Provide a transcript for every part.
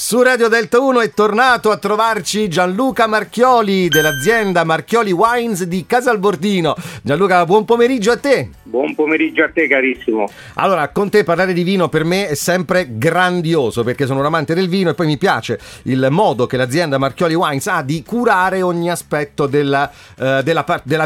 Su Radio Delta 1 è tornato a trovarci Gianluca Marchioli dell'azienda Marchioli Wines di Casalbordino. Gianluca, buon pomeriggio a te. Buon pomeriggio a te carissimo. Allora, con te parlare di vino per me è sempre grandioso, perché sono un amante del vino e poi mi piace il modo che l'azienda Marchioli Wines ha di curare ogni aspetto della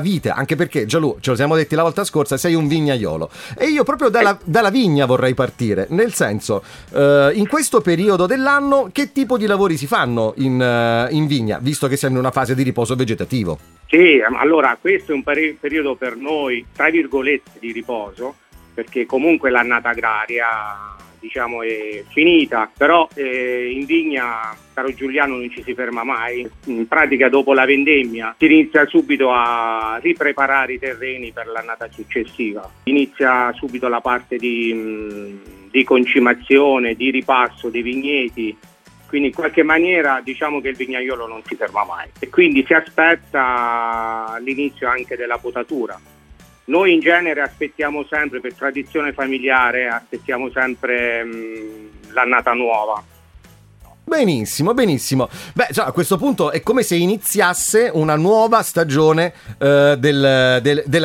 vita, anche perché, Gianlu, ce lo siamo detti la volta scorsa, sei un vignaiolo e io proprio dalla vigna vorrei partire, nel senso, in questo periodo dell'anno che tipo di lavori si fanno in vigna, visto che siamo in una fase di riposo vegetativo? Sì, allora questo è un periodo per noi, tra virgolette, di riposo, perché comunque l'annata agraria diciamo è finita, però in vigna, caro Giuliano, non ci si ferma mai. In pratica dopo la vendemmia si inizia subito a ripreparare i terreni per l'annata successiva, inizia subito la parte di concimazione, di ripasso dei vigneti. Quindi in qualche maniera diciamo che il vignaiolo non si ferma mai e quindi si aspetta l'inizio anche della potatura. Noi in genere aspettiamo sempre, per tradizione familiare, aspettiamo sempre l'annata nuova. Benissimo, benissimo. Beh, cioè, a questo punto è come se iniziasse una nuova stagione della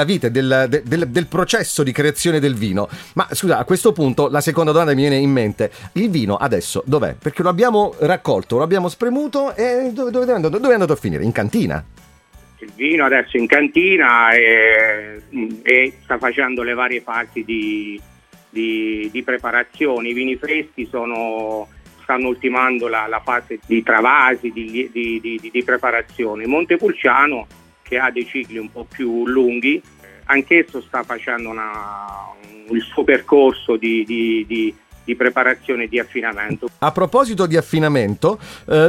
vita, del processo di creazione del vino. Ma scusa, a questo punto la seconda domanda mi viene in mente: il vino adesso dov'è? Perché lo abbiamo raccolto, lo abbiamo spremuto e dove è andato a finire? In cantina? Il vino adesso in cantina e sta facendo le varie parti di preparazione. I vini freschi stanno ultimando la fase di travasi, di preparazione. Montepulciano, che ha dei cicli un po' più lunghi, anch'esso sta facendo il suo percorso di preparazione e di affinamento. A proposito di affinamento,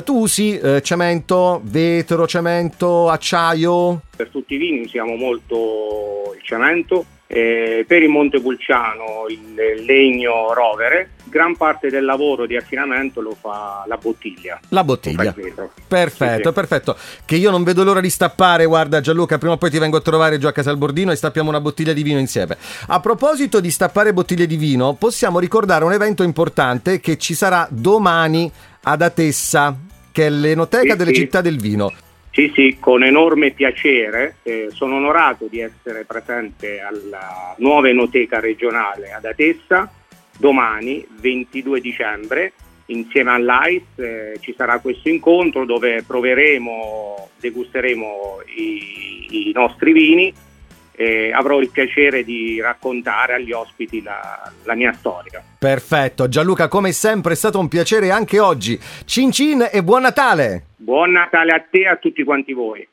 tu usi cemento, vetro, cemento, acciaio? Per tutti i vini usiamo molto il cemento. Per il Montepulciano il legno rovere, gran parte del lavoro di affinamento lo fa la bottiglia. Perfetto, sì. Perfetto, che io non vedo l'ora di stappare. Guarda Gianluca, prima o poi ti vengo a trovare giù a Casalbordino e stappiamo una bottiglia di vino insieme. A proposito di stappare bottiglie di vino, possiamo ricordare un evento importante che ci sarà domani ad Atessa, che è l'Enoteca Città del Vino. Sì, con enorme piacere. Sono onorato di essere presente alla nuova Enoteca regionale ad Atessa. Domani, 22 dicembre, insieme all'AIS ci sarà questo incontro dove degusteremo i nostri vini e avrò il piacere di raccontare agli ospiti la mia storia. Perfetto. Gianluca, come sempre è stato un piacere anche oggi. Cin cin e buon Natale! Buon Natale a te e a tutti quanti voi.